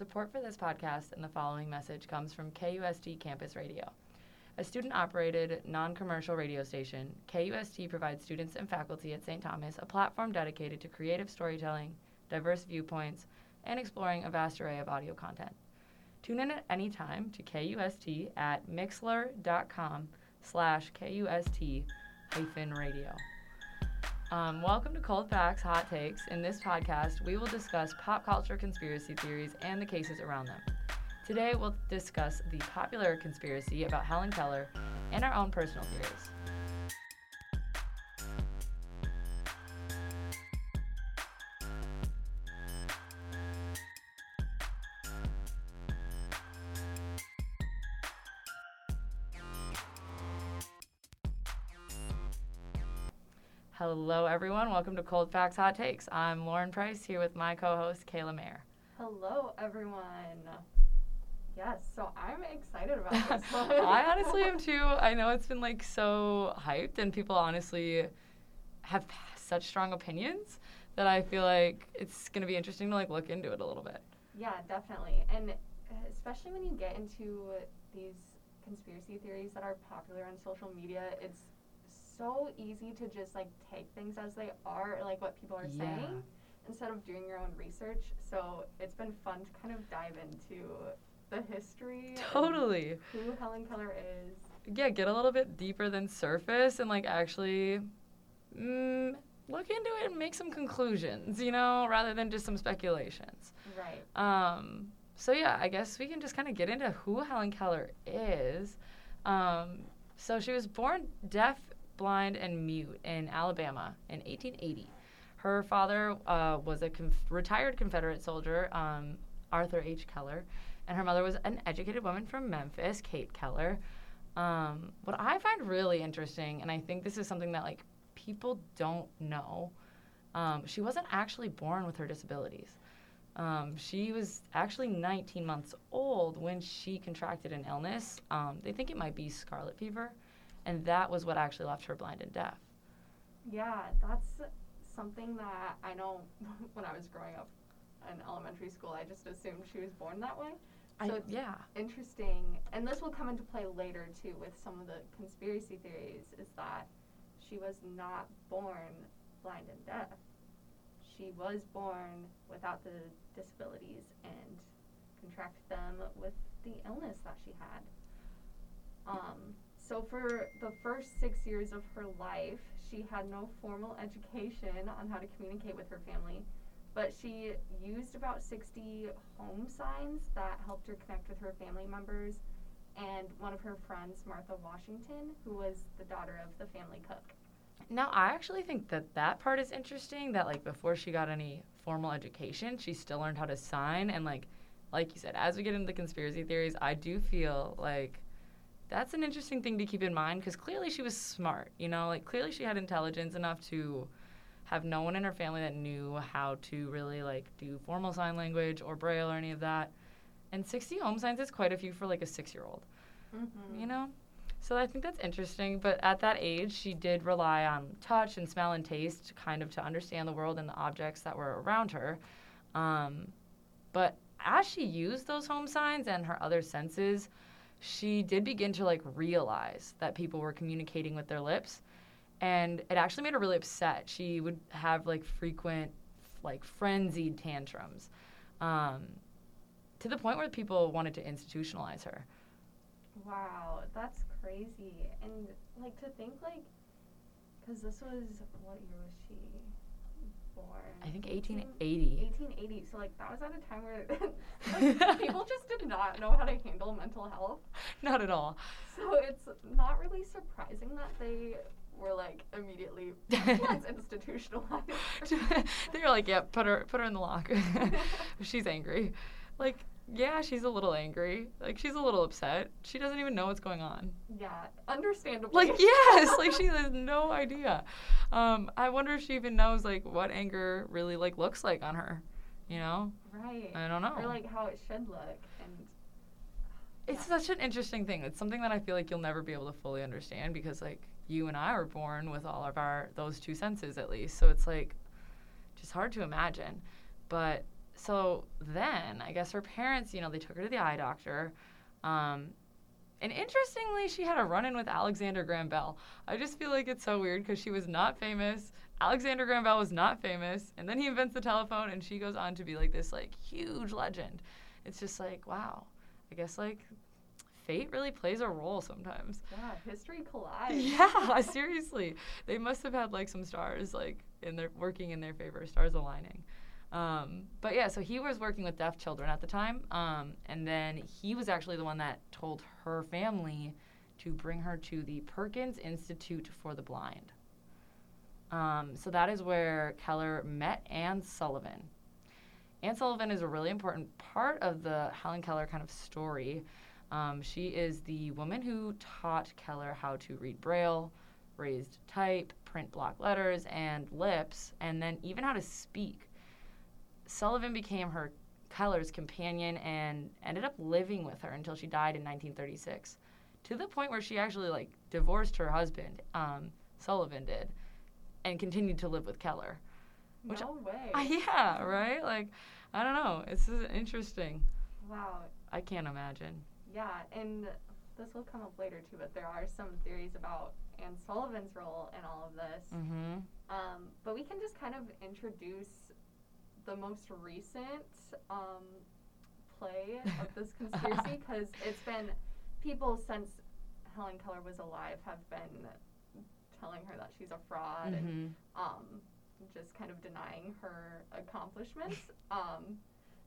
Support for this podcast and the following message comes from KUST Campus Radio. A student-operated, non-commercial radio station, KUST provides students and faculty at St. Thomas a platform dedicated to creative storytelling, diverse viewpoints, and exploring a vast array of audio content. Tune in at any time to KUST at mixlr.com/KUST-radio. Welcome to Cold Facts Hot Takes. In this podcast, we will discuss pop culture conspiracy theories and the cases around them. Today, we'll discuss the popular conspiracy about Helen Keller and our own personal theories. Hello, everyone. Welcome to Cold Facts Hot Takes. I'm Lauren Price here with my co-host, Kayla Mayer. Hello, everyone. Yes, so I'm excited about this one. I honestly am too. I know it's been like so hyped, and people honestly have such strong opinions that I feel like it's going to be interesting to like look into it a little bit. Yeah, definitely. And especially when you get into these conspiracy theories that are popular on social media, it's so easy to just like take things as they are, like what people are saying, instead of doing your own research. So it's been fun to kind of dive into the history. Totally. Who Helen Keller is. Yeah, get a little bit deeper than surface and like actually look into it and make some conclusions, you know, rather than just some speculations. Right. So yeah, I guess we can just kind of get into who Helen Keller is. So she was born deaf, blind, and mute in Alabama in 1880. Her father was a retired Confederate soldier, Arthur H. Keller, and her mother was an educated woman from Memphis, Kate Keller. What I find really interesting, and I think this is something that like people don't know, she wasn't actually born with her disabilities. She was actually 19 months old when she contracted an illness. They think it might be scarlet fever, and that was what actually left her blind and deaf. Yeah, that's something that I know when I was growing up in elementary school, I just assumed she was born that way. So it's interesting, and this will come into play later too with some of the conspiracy theories, is that she was not born blind and deaf. She was born without the disabilities and contracted them with the illness that she had. So for the first 6 years of her life, she had no formal education on how to communicate with her family, but she used about 60 home signs that helped her connect with her family members and one of her friends, Martha Washington, who was the daughter of the family cook. Now, I actually think that that part is interesting, that, like, before she got any formal education, she still learned how to sign. And, like you said, as we get into the conspiracy theories, I do feel like that's an interesting thing to keep in mind because clearly she was smart, you know? Like, clearly she had intelligence enough to have no one in her family that knew how to really, like, do formal sign language or Braille or any of that. And 60 home signs is quite a few for, like, a 6-year-old, you know? So I think that's interesting. But at that age, she did rely on touch and smell and taste kind of to understand the world and the objects that were around her. But as she used those home signs and her other senses, she did begin to, like, realize that people were communicating with their lips. And it actually made her really upset. She would have, like, frequent, like, frenzied tantrums to the point where people wanted to institutionalize her. Wow, that's crazy. And, like, to think, like, because this was, what year was she born? I think 1880. 1880. So, like, that was at a time where like, people just did not know how to handle mental health. Not at all. So it's not really surprising that they were like immediately let's institutionalize her. They were like, yeah, put her in the locker. She's angry. Like, yeah, she's a little angry. Like, she's a little upset. She doesn't even know what's going on. Yeah, understandably. Like, yes, like she has no idea. I wonder if she even knows like what anger really like looks like on her, you know? Right. I don't know. Or like how it should look. And it's such an interesting thing. It's something that I feel like you'll never be able to fully understand because like you and I were born with all of those two senses at least. So it's like just hard to imagine. But So then, I guess her parents, you know, they took her to the eye doctor. And interestingly, she had a run-in with Alexander Graham Bell. I just feel like it's so weird because she was not famous. Alexander Graham Bell was not famous. And then he invents the telephone, and she goes on to be, like, this, like, huge legend. It's just like, wow. I guess, like, fate really plays a role sometimes. Yeah, history collides. Yeah, seriously. They must have had, like, some stars, like, in their working in their favor, stars aligning. But yeah, so he was working with deaf children at the time, and then he was actually the one that told her family to bring her to the Perkins Institute for the Blind. So that is where Keller met Anne Sullivan. Anne Sullivan is a really important part of the Helen Keller kind of story. She is the woman who taught Keller how to read Braille, raised type, print block letters, and lips, and then even how to speak. Sullivan became her Keller's companion and ended up living with her until she died in 1936, to the point where she actually, like, divorced her husband, Sullivan did, and continued to live with Keller. Which, no way. Yeah, right? Like, I don't know. This is interesting. Wow. I can't imagine. Yeah, and this will come up later, too, but there are some theories about Anne Sullivan's role in all of this. Mm-hmm. But we can just kind of introduce the most recent play of this conspiracy, because it's been people since Helen Keller was alive have been telling her that she's a fraud, mm-hmm. and just kind of denying her accomplishments.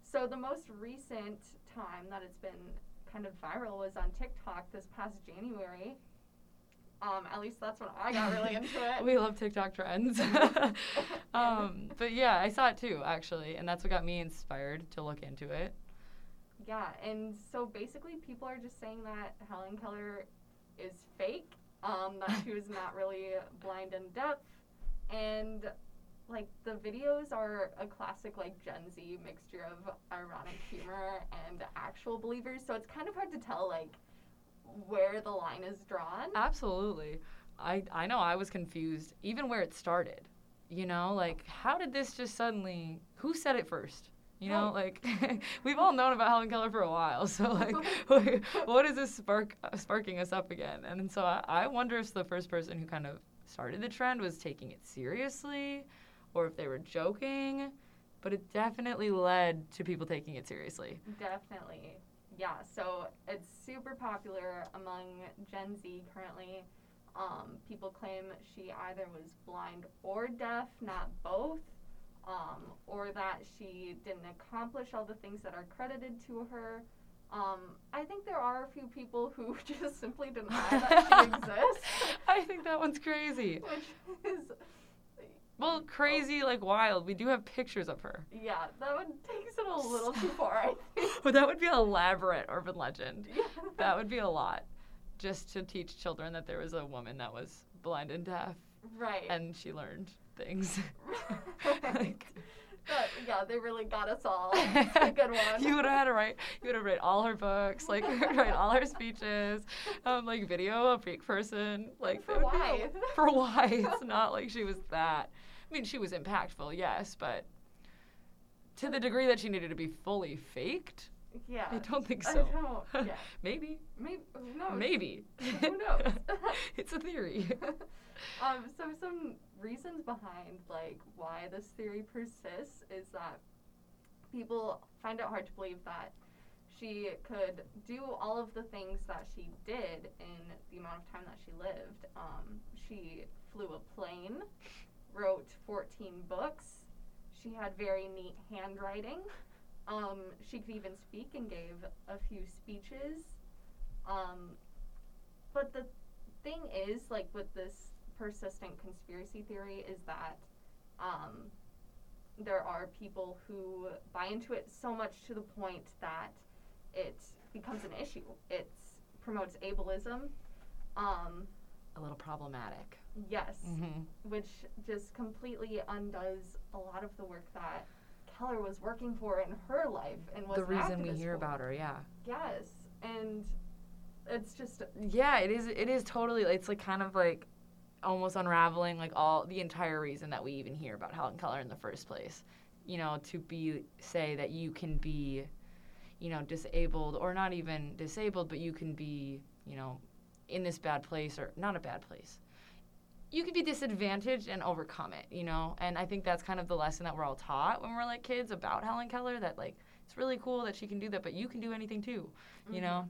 So the most recent time that it's been kind of viral was on TikTok this past January. At least that's when I got really into it. We love TikTok trends. But yeah, I saw it too, actually. And that's what got me inspired to look into it. Yeah, and so basically people are just saying that Helen Keller is fake, that she was not really blind and deaf. And, like, the videos are a classic, like, Gen Z mixture of ironic humor and actual believers. So it's kind of hard to tell, like, where the line is drawn. Absolutely. I know I was confused, even where it started, you know? Like, how did this just suddenly, who said it first? You know, like, we've all known about Helen Keller for a while, so, like, what is this sparking us up again? And so I wonder if the first person who kind of started the trend was taking it seriously, or if they were joking, but it definitely led to people taking it seriously. Definitely. Yeah, so it's super popular among Gen Z currently. People claim she either was blind or deaf, not both, or that she didn't accomplish all the things that are credited to her. I think there are a few people who just simply deny that she exists. I think that one's crazy. Which is... Well, crazy, like, wild. We do have pictures of her. Yeah, that one takes it a little too far, I think. But that would be an elaborate urban legend. Yeah. That would be a lot, just to teach children that there was a woman that was blind and deaf. Right. And she learned things. Like, but, yeah, they really got us all. It's a good one. You would have had to write. You would have read all her books, like, write all her speeches, like, video a freak person. Like, for why? For why? It's not like she was that. I mean, she was impactful, yes, but to the degree that she needed to be fully faked, yeah, I don't think so. I don't, yeah. Maybe. Who knows? Maybe. Who knows? It's a theory. So some reasons behind, like, why this theory persists is that people find it hard to believe that she could do all of the things that she did in the amount of time that she lived. She flew a plane, wrote 14 books. She had very neat handwriting. She could even speak and gave a few speeches. But the thing is, like, with this persistent conspiracy theory is that there are people who buy into it so much to the point that it becomes an issue. It promotes ableism. A little problematic. Yes, mm-hmm. Which just completely undoes a lot of the work that Keller was working for in her life and was the reason we hear about her. Yeah. Yes, and it's just. Yeah, it is. It is totally. It's like kind of like almost unraveling like all the entire reason that we even hear about Helen Keller in the first place. you know, to be, say that you can be, you know, disabled, or not even disabled, but you can be, you know, in this bad place, or not a bad place. You can be disadvantaged and overcome it, you know? And I think that's kind of the lesson that we're all taught when we're, like, kids about Helen Keller, that, like, it's really cool that she can do that, but you can do anything too, you know?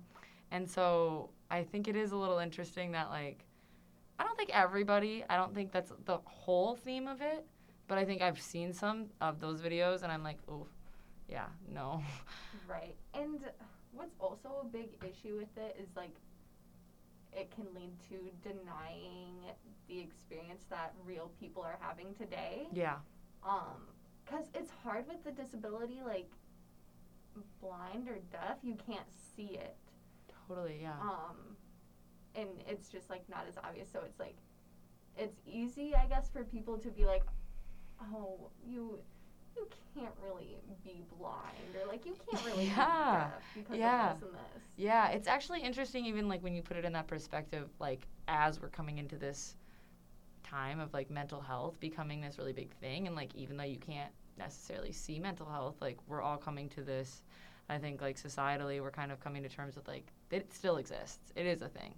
And so I think it is a little interesting that, like, I don't think everybody, I don't think that's the whole theme of it, but I think I've seen some of those videos, and I'm like, oh, yeah, no. Right. And what's also a big issue with it is, like, it can lead to denying the experience that real people are having today. Yeah. 'Cause it's hard with the disability, like, blind or deaf, you can't see it. Totally, yeah. And it's just, like, not as obvious. So it's, like, it's easy, I guess, for people to be like, oh, you can't really be blind, or, like, you can't really be deaf because of this and this. Yeah, it's actually interesting even, like, when you put it in that perspective, like, as we're coming into this time of, like, mental health becoming this really big thing, and, like, even though you can't necessarily see mental health, like, we're all coming to this, I think, like, societally, we're kind of coming to terms with, like, it still exists. It is a thing.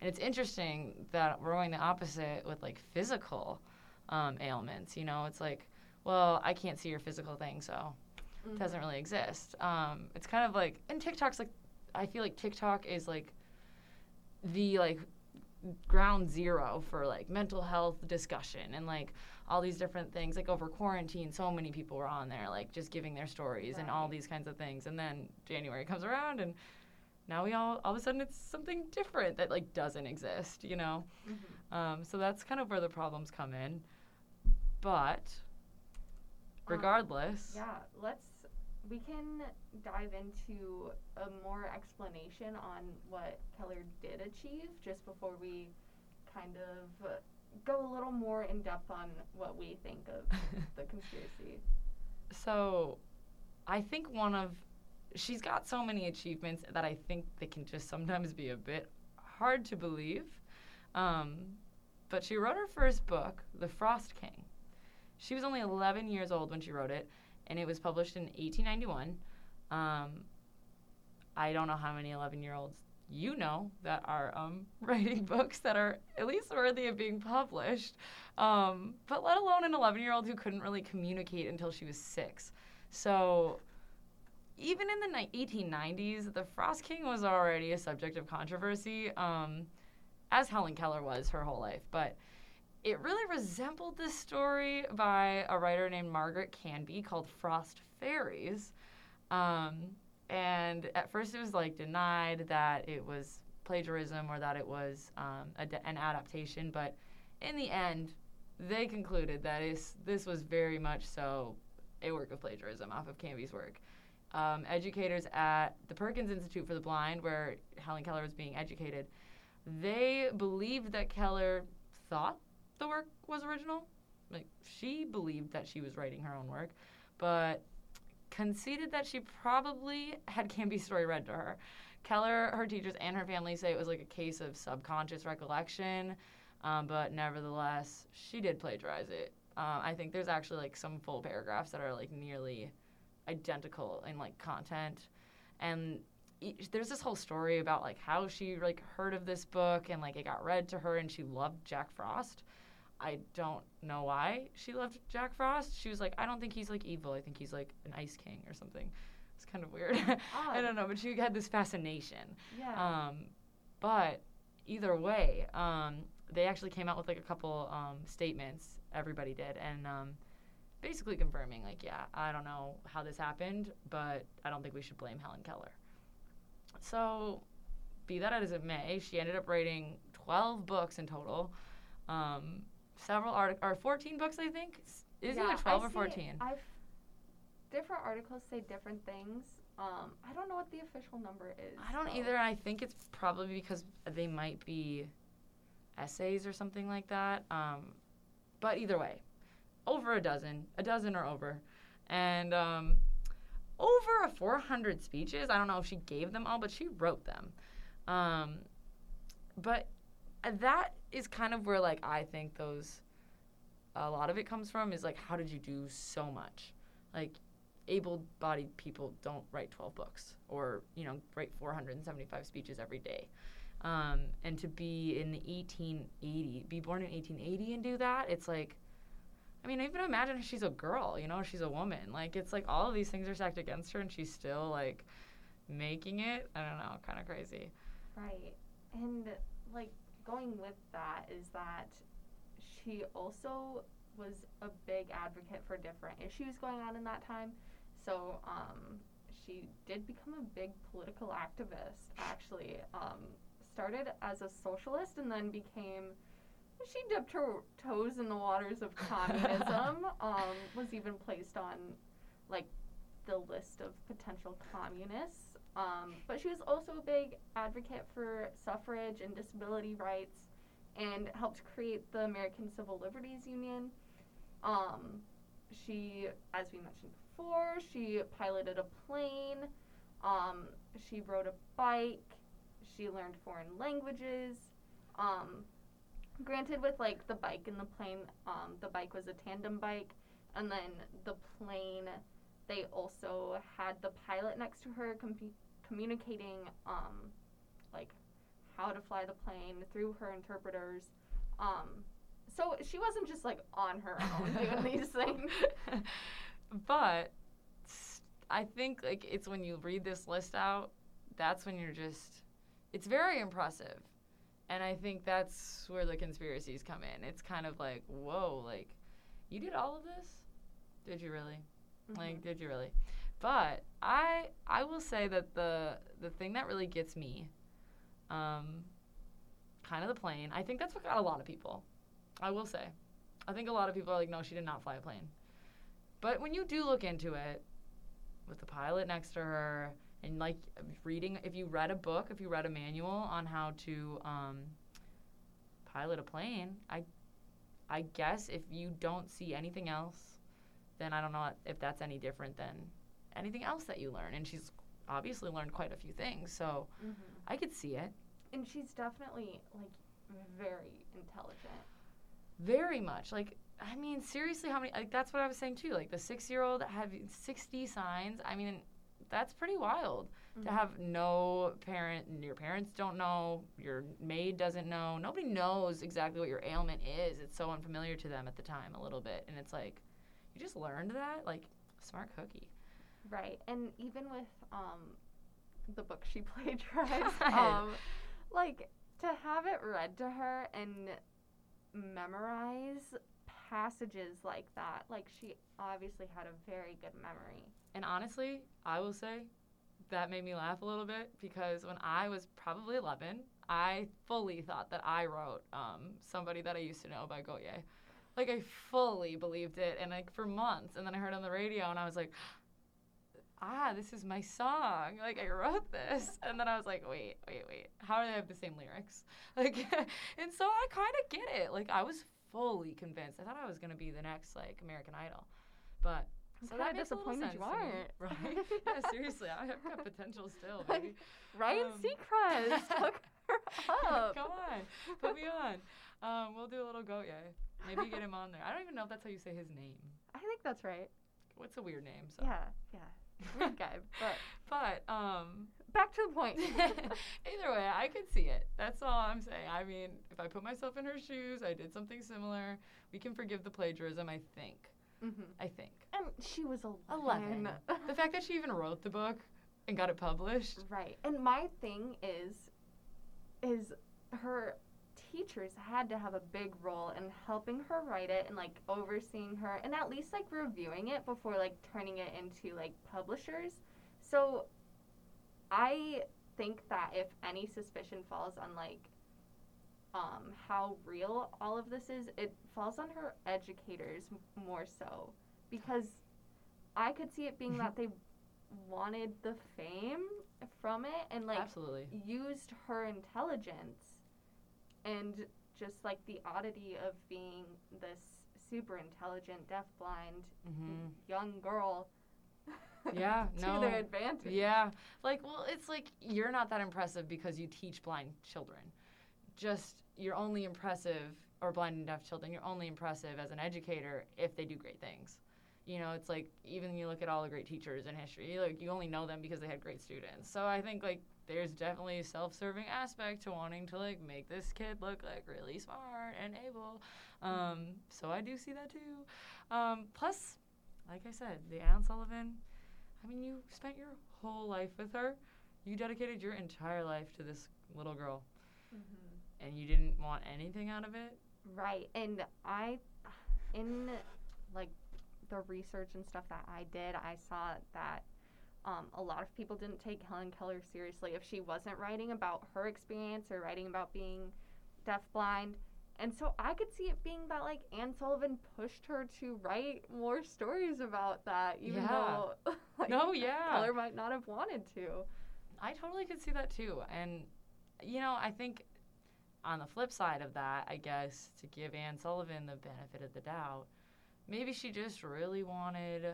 And it's interesting that we're going the opposite with, like, physical ailments, you know? It's like, well, I can't see your physical thing, so it doesn't really exist. It's kind of like, and TikTok's like, I feel like TikTok is like the like ground zero for like mental health discussion and like all these different things. Like over quarantine, so many people were on there like just giving their stories and all these kinds of things. And then January comes around and now we all of a sudden it's something different that like doesn't exist, you know? So that's kind of where the problems come in. But regardless. We can dive into a more explanation on what Keller did achieve just before we kind of go a little more in depth on what we think of the conspiracy. So I think she's got so many achievements that I think they can just sometimes be a bit hard to believe. But she wrote her first book, The Frost King. She was only 11 years old when she wrote it, and it was published in 1891. I don't know how many 11-year-olds you know that are writing books that are at least worthy of being published, but let alone an 11-year-old who couldn't really communicate until she was 6. So even in the 1890s, The Frost King was already a subject of controversy, as Helen Keller was her whole life, but it really resembled this story by a writer named Margaret Canby called Frost Fairies. And at first it was like denied that it was plagiarism or that it was an adaptation. But in the end, they concluded that this was very much so a work of plagiarism off of Canby's work. Educators at the Perkins Institute for the Blind, where Helen Keller was being educated, they believed that Keller thought the work was original. Like, she believed that she was writing her own work, but conceded that she probably had Canby's story read to her. Keller, her teachers, and her family say it was like a case of subconscious recollection, but nevertheless, she did plagiarize it. I think there's actually like some full paragraphs that are like nearly identical in like content. And there's this whole story about like how she like heard of this book and like it got read to her and she loved Jack Frost. I don't know why she loved Jack Frost. She was like, I don't think he's, like, evil. I think he's, like, an ice king or something. It's kind of weird. I don't know, but she had this fascination. Yeah. But either way, they actually came out with, like, a couple statements, everybody did, and basically confirming, like, yeah, I don't know how this happened, but I don't think we should blame Helen Keller. So be that as it may, she ended up writing 12 books in total, several articles, or 14 books, I think. Is it 12 or 14? Different articles say different things. I don't know what the official number is. I don't either. I think it's probably because they might be essays or something like that. But either way, over a dozen or over. And over 400 speeches. I don't know if she gave them all, but she wrote them. But that is kind of where, like, I think a lot of it comes from is, like, how did you do so much? Like, able-bodied people don't write 12 books or, write 475 speeches every day. And to be born in 1880 and do that, it's like, even imagine she's a girl, she's a woman. Like, it's like all of these things are stacked against her and she's still, like, making it. I don't know, kind of crazy. Right. And, like, going with that is that she also was a big advocate for different issues going on in that time. So, she did become a big political activist, actually. Started as a socialist and then she dipped her toes in the waters of communism, was even placed on, like, the list of potential communists. But she was also a big advocate for suffrage and disability rights and helped create the American Civil Liberties Union. She, as we mentioned before, she piloted a plane, she rode a bike, she learned foreign languages. Granted, with, like, the bike and the plane, the bike was a tandem bike, and then the plane, they also had the pilot next to her communicating, like, how to fly the plane through her interpreters. So she wasn't just, like, on her own doing these things. But I think, like, it's when you read this list out, that's when you're just, it's very impressive. And I think that's where the conspiracies come in. It's kind of like, whoa, like, you did all of this? Did you really? Mm-hmm. Like, did you really? But I will say that the thing that really gets me, kind of the plane, I think that's what got a lot of people. I will say. I think a lot of people are like, no, she did not fly a plane. But when you do look into it, with the pilot next to her, and, like, if you read a book, if you read a manual on how to pilot a plane, I guess if you don't see anything else, then I don't know if that's any different than anything else that you learn. And she's obviously learned quite a few things, so mm-hmm. I could see it. And she's definitely, like, very intelligent. Very much. Like, seriously, how many... Like, that's what I was saying, too. Like, the 6-year-old having 60 signs. That's pretty wild mm-hmm. to have no parent, your parents don't know, your maid doesn't know. Nobody knows exactly what your ailment is. It's so unfamiliar to them at the time a little bit. And it's like, you just learned that? Like, smart cookie. Right. And even with the book she plagiarized, like, to have it read to her and memorize passages like that, like, she obviously had a very good memory. And honestly, I will say that made me laugh a little bit because when I was probably 11, I fully thought that I wrote Somebody That I Used to Know by Goye. Like, I fully believed it, and, like, for months. And then I heard on the radio, and I was like, this is my song. Like, I wrote this. And then I was like, wait. How do they have the same lyrics? Like, and so I kind of get it. Like, I was fully convinced. I thought I was going to be the next, like, American Idol. But... So that makes a little sense. You aren't, right? Yeah, seriously, I have got potential still. Baby. Ryan Seacrest, hook her up. Come on, put me on. We'll do a little Goye. Maybe get him on there. I don't even know if that's how you say his name. I think that's right. What's a weird name? So. Yeah, weird guy. But back to the point. Either way, I could see it. That's all I'm saying. If I put myself in her shoes, I did something similar. We can forgive the plagiarism, I think. Mm-hmm. I think. And she was 11. The fact that she even wrote the book and got it published. Right. And my thing is her teachers had to have a big role in helping her write it and, like, overseeing her and at least, like, reviewing it before, like, turning it into, like, publishers. So I think that if any suspicion falls on, like, how real all of this is, it falls on her educators more so, because I could see it being that they wanted the fame from it and, like, absolutely used her intelligence and just, like, the oddity of being this super intelligent, deafblind mm-hmm. young girl to their advantage. Yeah. Like, well, it's like you're not that impressive because you teach blind children. You're only impressive, or blind and deaf children, you're only impressive as an educator if they do great things. you know, it's like even you look at all the great teachers in history, like you only know them because they had great students. So I think like there's definitely a self-serving aspect to wanting to like make this kid look like really smart and able. So I do see that too. Plus, like I said, the Anne Sullivan, I mean, you spent your whole life with her. You dedicated your entire life to this little girl. Mm-hmm. And you didn't want anything out of it. Right. And I, in like the research and stuff that I did, I saw that a lot of people didn't take Helen Keller seriously if she wasn't writing about her experience or writing about being deafblind. And so I could see it being that, like, Anne Sullivan pushed her to write more stories about that, even though, like, Keller might not have wanted to. I totally could see that, too. And, you know, I think on the flip side of that, I guess, to give Anne Sullivan the benefit of the doubt, maybe she just really wanted...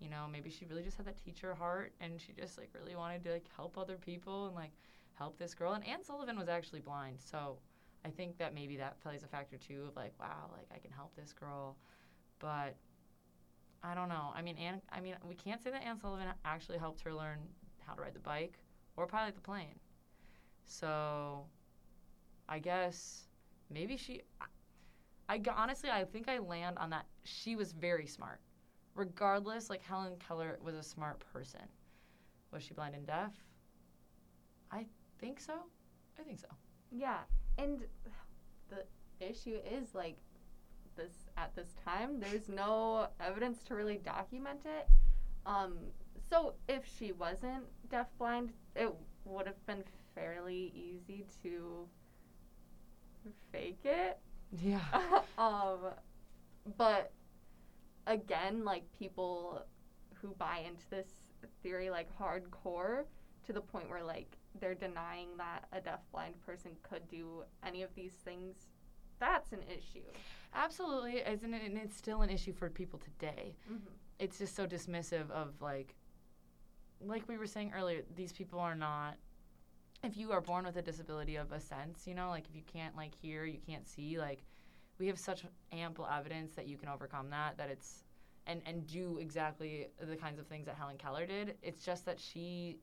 You know, maybe she really just had that teacher heart and she just, like, really wanted to, like, help other people and, like, help this girl. And Anne Sullivan was actually blind, so I think that maybe that plays a factor, too, of, like, wow, like, I can help this girl. But I don't know. I mean, we can't say that Anne Sullivan actually helped her learn how to ride the bike or pilot the plane. So I guess maybe she – honestly, I think I land on that she was very smart. Regardless, like, Helen Keller was a smart person. Was she blind and deaf? I think so. Yeah, and the issue is, like, this at this time, there's no evidence to really document it. So if she wasn't deafblind, it would have been fairly easy to fake it. Yeah. But... Again, like, people who buy into this theory, like, hardcore to the point where, like, they're denying that a deafblind person could do any of these things, that's an issue. Absolutely, isn't it? And it's still an issue for people today. Mm-hmm. It's just so dismissive of, like we were saying earlier, these people are not, if you are born with a disability of a sense, you know, like, if you can't, like, hear, you can't see, like, we have such ample evidence that you can overcome that it's and do exactly the kinds of things that Helen Keller did. It's just that she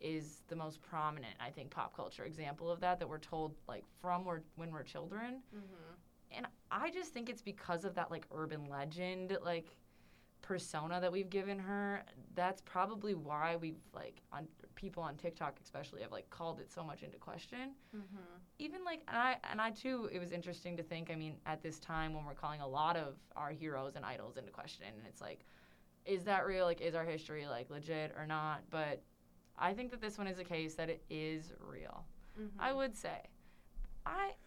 is the most prominent, I think, pop culture example of that we're told, like, from when we're children. Mm-hmm. And I just think it's because of that, like, urban legend, like, persona that we've given her. That's probably why we've, like, on people on TikTok especially have, like, called it so much into question. Mm-hmm. Even, like, and I too, it was interesting to think, I mean, at this time when we're calling a lot of our heroes and idols into question, and it's like, is that real? Like, is our history, like, legit or not? But I think that this one is a case that it is real. Mm-hmm. I would say.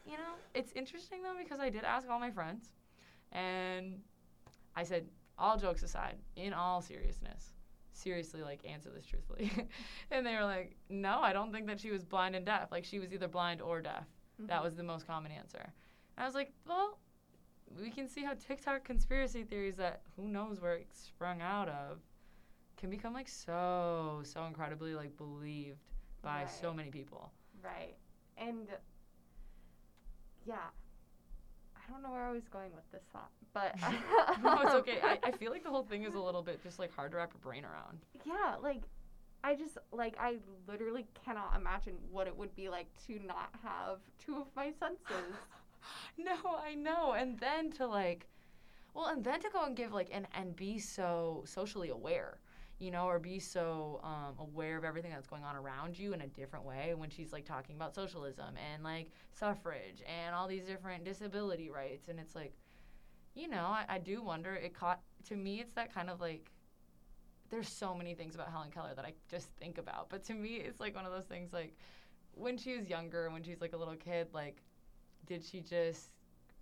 You know, it's interesting, though, because I did ask all my friends, and I said, all jokes aside, in all seriousness, seriously, like, answer this truthfully. And they were like, no, I don't think that she was blind and deaf. Like, she was either blind or deaf. Mm-hmm. That was the most common answer. And I was like, well, we can see how TikTok conspiracy theories that who knows where it sprung out of can become, like, so incredibly, like, believed by so many people. Right. And, yeah. I don't know where I was going with this thought, but... No, it's okay. I feel like the whole thing is a little bit just, like, hard to wrap your brain around. Yeah, like, I just, like, I literally cannot imagine what it would be like to not have two of my senses. No, I know. And then to, like... Well, and then to go and give, like, and be so socially aware, you know, or be so aware of everything that's going on around you in a different way when she's, like, talking about socialism and, like, suffrage and all these different disability rights. And it's, like, you know, I do wonder. To me, it's that kind of, like, there's so many things about Helen Keller that I just think about. But to me, it's, like, one of those things, like, when she was younger, when she's, like, a little kid, like, did she just,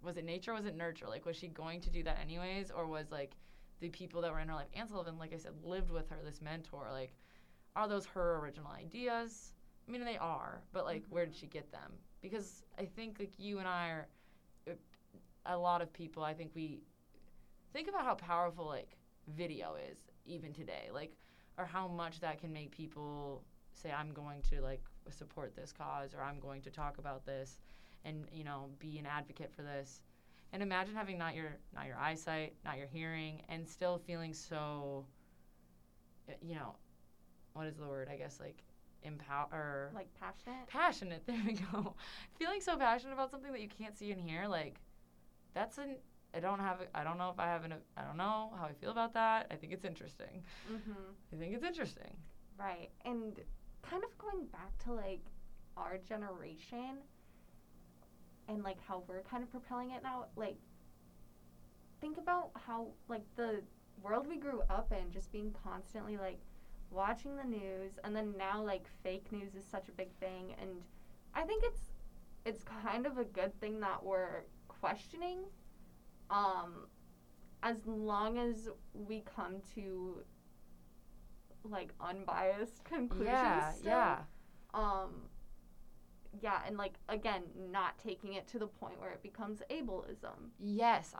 was it nature or was it nurture? Like, was she going to do that anyways, or was, like, the people that were in her life, Anne Sullivan, like I said, lived with her, this mentor, like, are those her original ideas? I mean, they are, but, like, mm-hmm. Where did she get them? Because I think, like, you and I are, a lot of people, I think we think about how powerful, like, video is even today, like, or how much that can make people say, I'm going to, like, support this cause, or I'm going to talk about this and, you know, be an advocate for this. And imagine having not your eyesight, not your hearing, and still feeling so, you know, what is the word? I guess like empower. Like passionate. Passionate. There we go. Feeling so passionate about something that you can't see and hear. Like, that's an. I don't know how I feel about that. I think it's interesting. Mm-hmm. I think it's interesting. Right, and kind of going back to like our generation. And, like, how we're kind of propelling it now, like, think about how, like, the world we grew up in, just being constantly, like, watching the news, and then now, like, fake news is such a big thing, and I think it's kind of a good thing that we're questioning, as long as we come to, like, unbiased conclusions. Yeah, still. Yeah. Yeah, and, like, again, not taking it to the point where it becomes ableism. Yes,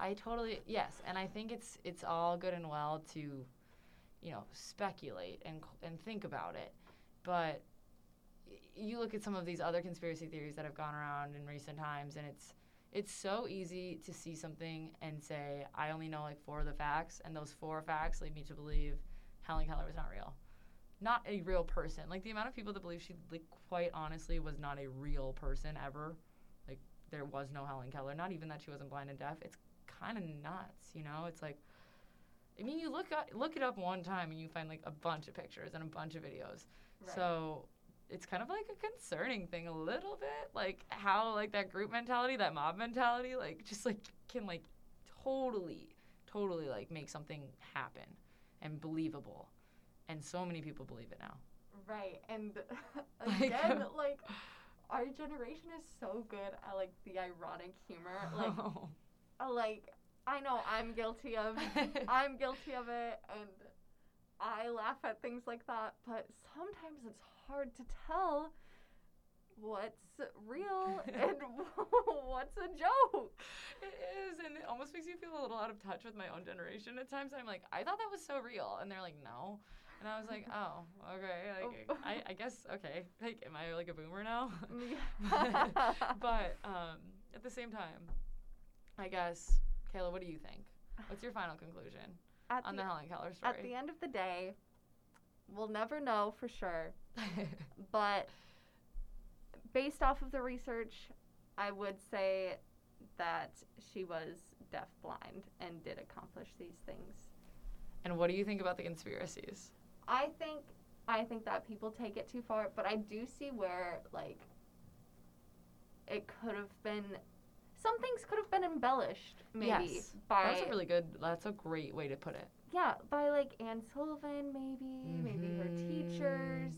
yes. And I think it's all good and well to, you know, speculate and think about it. But you look at some of these other conspiracy theories that have gone around in recent times, and it's so easy to see something and say, I only know, like, 4 of the facts, and those 4 facts lead me to believe Helen Keller was not real. Not a real person. Like, the amount of people that believe she, like, quite honestly was not a real person ever. Like, there was no Helen Keller. Not even that she wasn't blind and deaf. It's kind of nuts, you know? It's like, I mean, you look it up one time and you find, like, a bunch of pictures and a bunch of videos. Right. So it's kind of, like, a concerning thing a little bit. Like, how, like, that group mentality, that mob mentality, like, just, like, can, like, totally, like, make something happen and believable. And so many people believe it now. Right. And again, like, our generation is so good at, like, the ironic humor. Like, I know I'm guilty of it. And I laugh at things like that. But sometimes it's hard to tell what's real and what's a joke. It is, and it almost makes you feel a little out of touch with my own generation at times. I'm like, I thought that was so real. And they're like, no. And I was like, oh, okay, like, I guess, okay, like, am I, like, a boomer now? but at the same time, I guess, Kayla, what do you think? What's your final conclusion on the Helen Keller story? At the end of the day, we'll never know for sure, but based off of the research, I would say that she was deafblind and did accomplish these things. And what do you think about the conspiracies? I think that people take it too far, but I do see where, like, it could have been, some things could have been embellished, maybe. Yes, that's a great way to put it. Yeah, by, like, Anne Sullivan, maybe her teachers,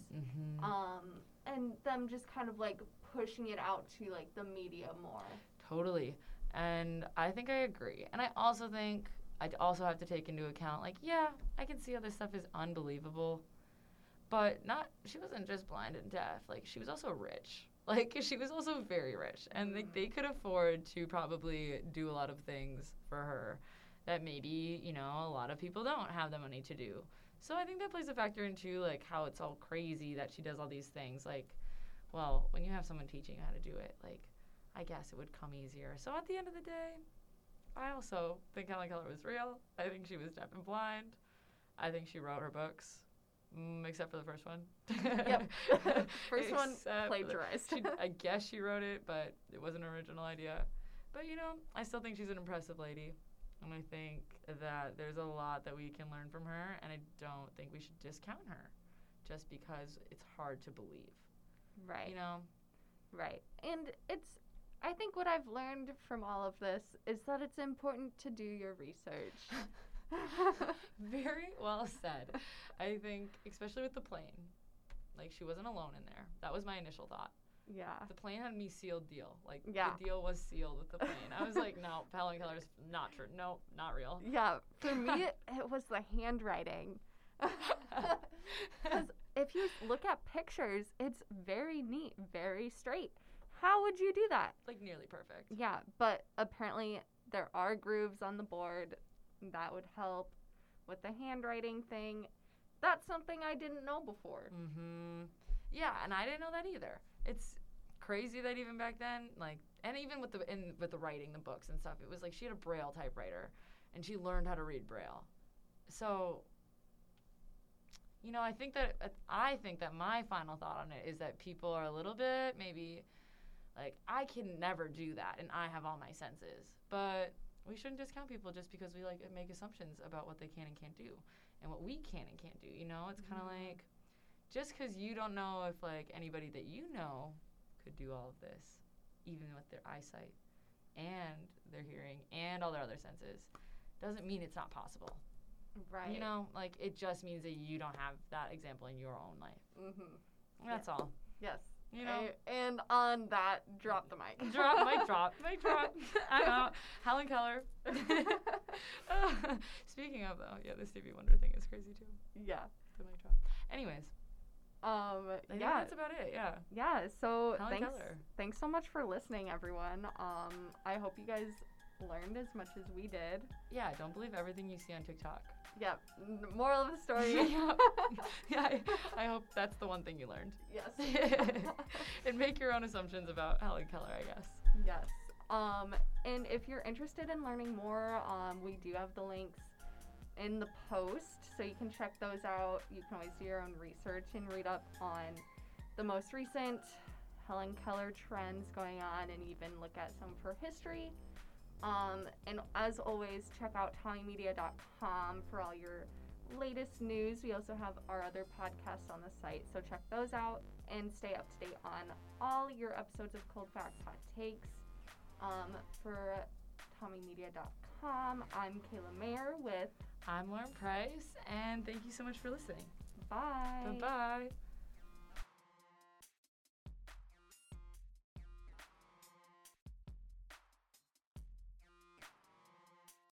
and them just kind of, like, pushing it out to, like, the media more. Totally, and I think I agree, and I also think I'd also have to take into account, like, yeah, I can see how this stuff is unbelievable, but she wasn't just blind and deaf. Like, she was also rich. Like, she was also very rich, and, like, they could afford to probably do a lot of things for her that maybe, you know, a lot of people don't have the money to do. So I think that plays a factor into, like, how it's all crazy that she does all these things. Like, well, when you have someone teaching you how to do it, like, I guess it would come easier. So at the end of the day, I also think Helen Keller was real. I think she was deaf and blind. I think she wrote her books, except for the first one. Yep. First one plagiarized. I guess she wrote it, but it wasn't an original idea. But, you know, I still think she's an impressive lady. And I think that there's a lot that we can learn from her. And I don't think we should discount her just because it's hard to believe. Right. You know? Right. And I think what I've learned from all of this is that it's important to do your research. Very well said. I think, especially with the plane, like, she wasn't alone in there. That was my initial thought. Yeah. The plane had me sealed deal. Like, The deal was sealed with the plane. I was like, no, Helen Keller's not true. No, not real. Yeah. For me, it was the handwriting. Because if you look at pictures, it's very neat, very straight. How would you do that? Like, nearly perfect. Yeah, but apparently there are grooves on the board that would help with the handwriting thing. That's something I didn't know before. Yeah, and I didn't know that either. It's crazy that even back then, like, And even with the writing, the books and stuff, it was like she had a Braille typewriter, and she learned how to read Braille. So, you know, I think that my final thought on it is that people are a little bit maybe like, I can never do that, and I have all my senses. But we shouldn't discount people just because we like make assumptions about what they can and can't do, and what we can and can't do. You know, it's kind of like, just because you don't know if like anybody that you know could do all of this, even with their eyesight and their hearing and all their other senses, doesn't mean it's not possible. Right. You know, like, it just means that you don't have that example in your own life. Mm-hmm. That's all. Yes. You know? And on that, drop the mic. Drop. I'm out. Helen Keller. Speaking of, though, yeah, the Stevie Wonder thing is crazy, too. Yeah. The mic drop. Anyways. I think that's about it. Yeah. So thanks so much for listening, everyone. I hope you guys learned as much as we did. Yeah, don't believe everything you see on TikTok. Yep. Moral of the story. I hope that's the one thing you learned. Yes. And make your own assumptions about Helen Keller, I guess. Yes. And if you're interested in learning more, we do have the links in the post, so you can check those out. You can always do your own research and read up on the most recent Helen Keller trends going on, and even look at some of her history. And as always, check out tommymedia.com for all your latest news. We also have our other podcasts on the site, so check those out and stay up to date on all your episodes of Cold Facts Hot Takes. For tommymedia.com, I'm Kayla Mayer with... I'm Lauren Price, and thank you so much for listening. Bye. Bye-bye.